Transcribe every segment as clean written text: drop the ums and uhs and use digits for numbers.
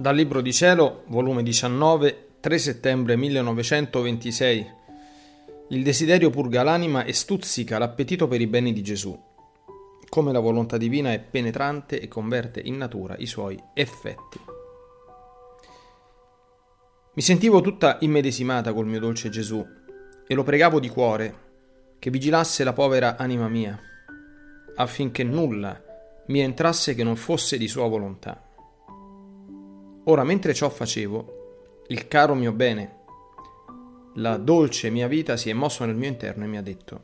Dal Libro di Cielo, volume 19, 3 settembre 1926. Il desiderio purga l'anima e stuzzica l'appetito per i beni di Gesù. Come la volontà divina è penetrante e converte in natura i suoi effetti. Mi sentivo tutta immedesimata col mio dolce Gesù e lo pregavo di cuore che vigilasse la povera anima mia, affinché nulla mi entrasse che non fosse di sua volontà. Ora, mentre ciò facevo, il caro mio bene, la dolce mia vita, si è mosso nel mio interno e mi ha detto: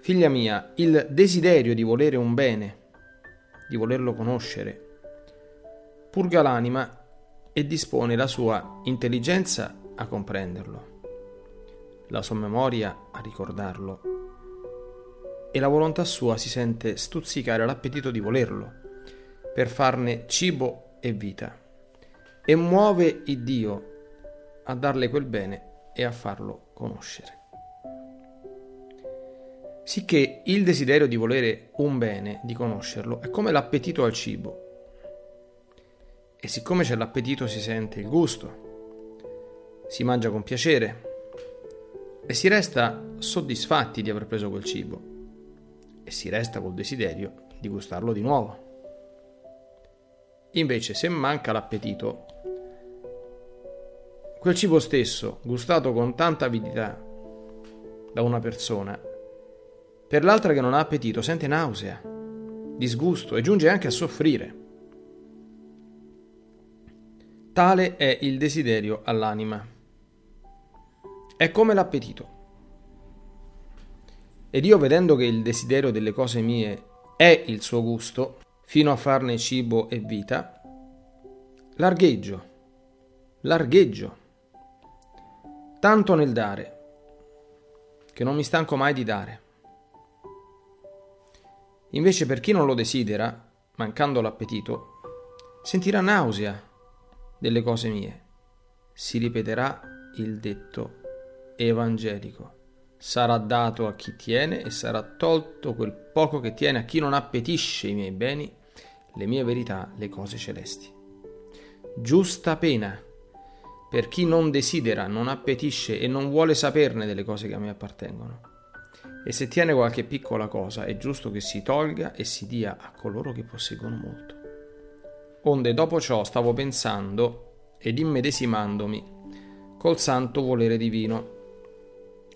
«Figlia mia, il desiderio di volere un bene, di volerlo conoscere, purga l'anima e dispone la sua intelligenza a comprenderlo, la sua memoria a ricordarlo, e la volontà sua si sente stuzzicare l'appetito di volerlo, per farne cibo e vita, e muove Iddio a darle quel bene e a farlo conoscere. Sicché il desiderio di volere un bene, di conoscerlo, è come l'appetito al cibo, e siccome c'è l'appetito si sente il gusto, si mangia con piacere e si resta soddisfatti di aver preso quel cibo, e si resta col desiderio di gustarlo di nuovo. Invece, se manca l'appetito, quel cibo stesso, gustato con tanta avidità da una persona, per l'altra che non ha appetito sente nausea, disgusto e giunge anche a soffrire. Tale è il desiderio all'anima. È come l'appetito. Ed io, vedendo che il desiderio delle cose mie è il suo gusto, fino a farne cibo e vita, largheggio, tanto nel dare, che non mi stanco mai di dare. Invece, per chi non lo desidera, mancando l'appetito, sentirà nausea delle cose mie. Si ripeterà il detto evangelico: sarà dato a chi tiene e sarà tolto quel poco che tiene a chi non appetisce i miei beni, le mie verità, le cose celesti. Giusta pena per chi non desidera, non appetisce e non vuole saperne delle cose che a me appartengono. E se tiene qualche piccola cosa, è giusto che si tolga e si dia a coloro che posseggono molto. Onde dopo ciò stavo pensando ed immedesimandomi col santo volere divino,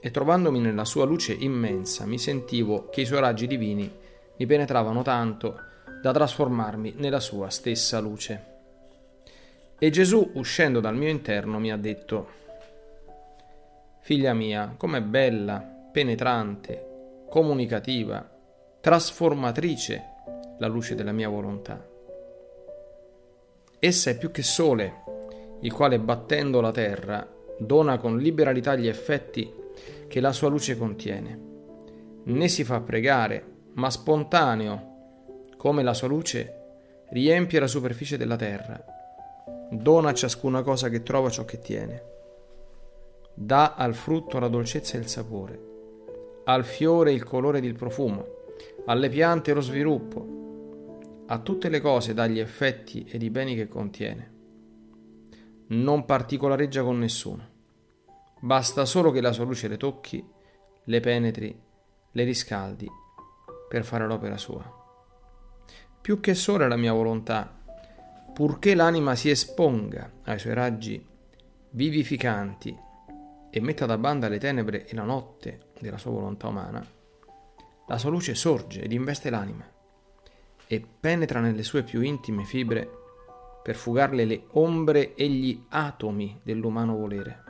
e trovandomi nella sua luce immensa, mi sentivo che i suoi raggi divini mi penetravano tanto da trasformarmi nella sua stessa luce. E Gesù, uscendo dal mio interno, mi ha detto: «Figlia mia, com'è bella, penetrante, comunicativa, trasformatrice la luce della mia volontà. Essa è più che sole, il quale, battendo la terra, dona con liberalità gli effetti che la sua luce contiene, né si fa pregare, ma spontaneo, come la sua luce, riempie la superficie della terra, dona a ciascuna cosa che trova ciò che tiene, dà al frutto la dolcezza e il sapore, al fiore il colore ed il profumo, alle piante lo sviluppo, a tutte le cose dà gli effetti ed i beni che contiene, non particolareggia con nessuno. Basta solo che la sua luce le tocchi, le penetri, le riscaldi per fare l'opera sua. Più che sola è la mia volontà, purché l'anima si esponga ai suoi raggi vivificanti e metta da banda le tenebre e la notte della sua volontà umana, la sua luce sorge ed investe l'anima e penetra nelle sue più intime fibre per fugarle le ombre e gli atomi dell'umano volere.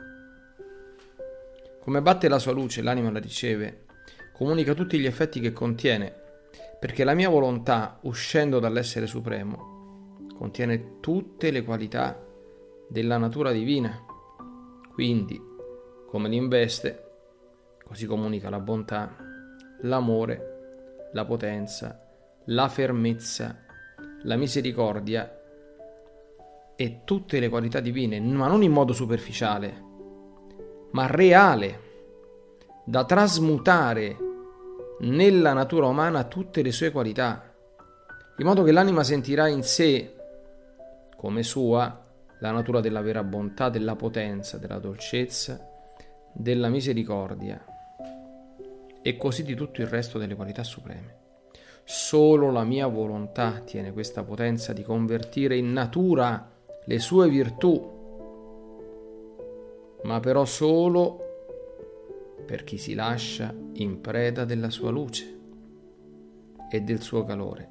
Come batte la sua luce, l'anima la riceve, comunica tutti gli effetti che contiene, perché la mia volontà, uscendo dall'essere supremo, contiene tutte le qualità della natura divina. Quindi, come li investe, così comunica la bontà, l'amore, la potenza, la fermezza, la misericordia e tutte le qualità divine, ma non in modo superficiale, ma reale, da trasmutare nella natura umana tutte le sue qualità, in modo che l'anima sentirà in sé come sua la natura della vera bontà, della potenza, della dolcezza, della misericordia e così di tutto il resto delle qualità supreme. Solo la mia volontà tiene questa potenza di convertire in natura le sue virtù, ma però solo per chi si lascia in preda della sua luce e del suo calore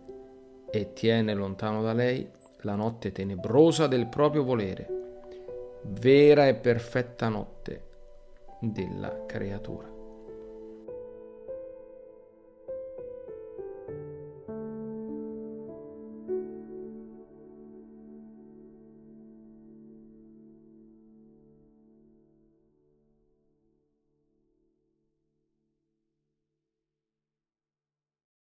e tiene lontano da lei la notte tenebrosa del proprio volere, vera e perfetta notte della creatura.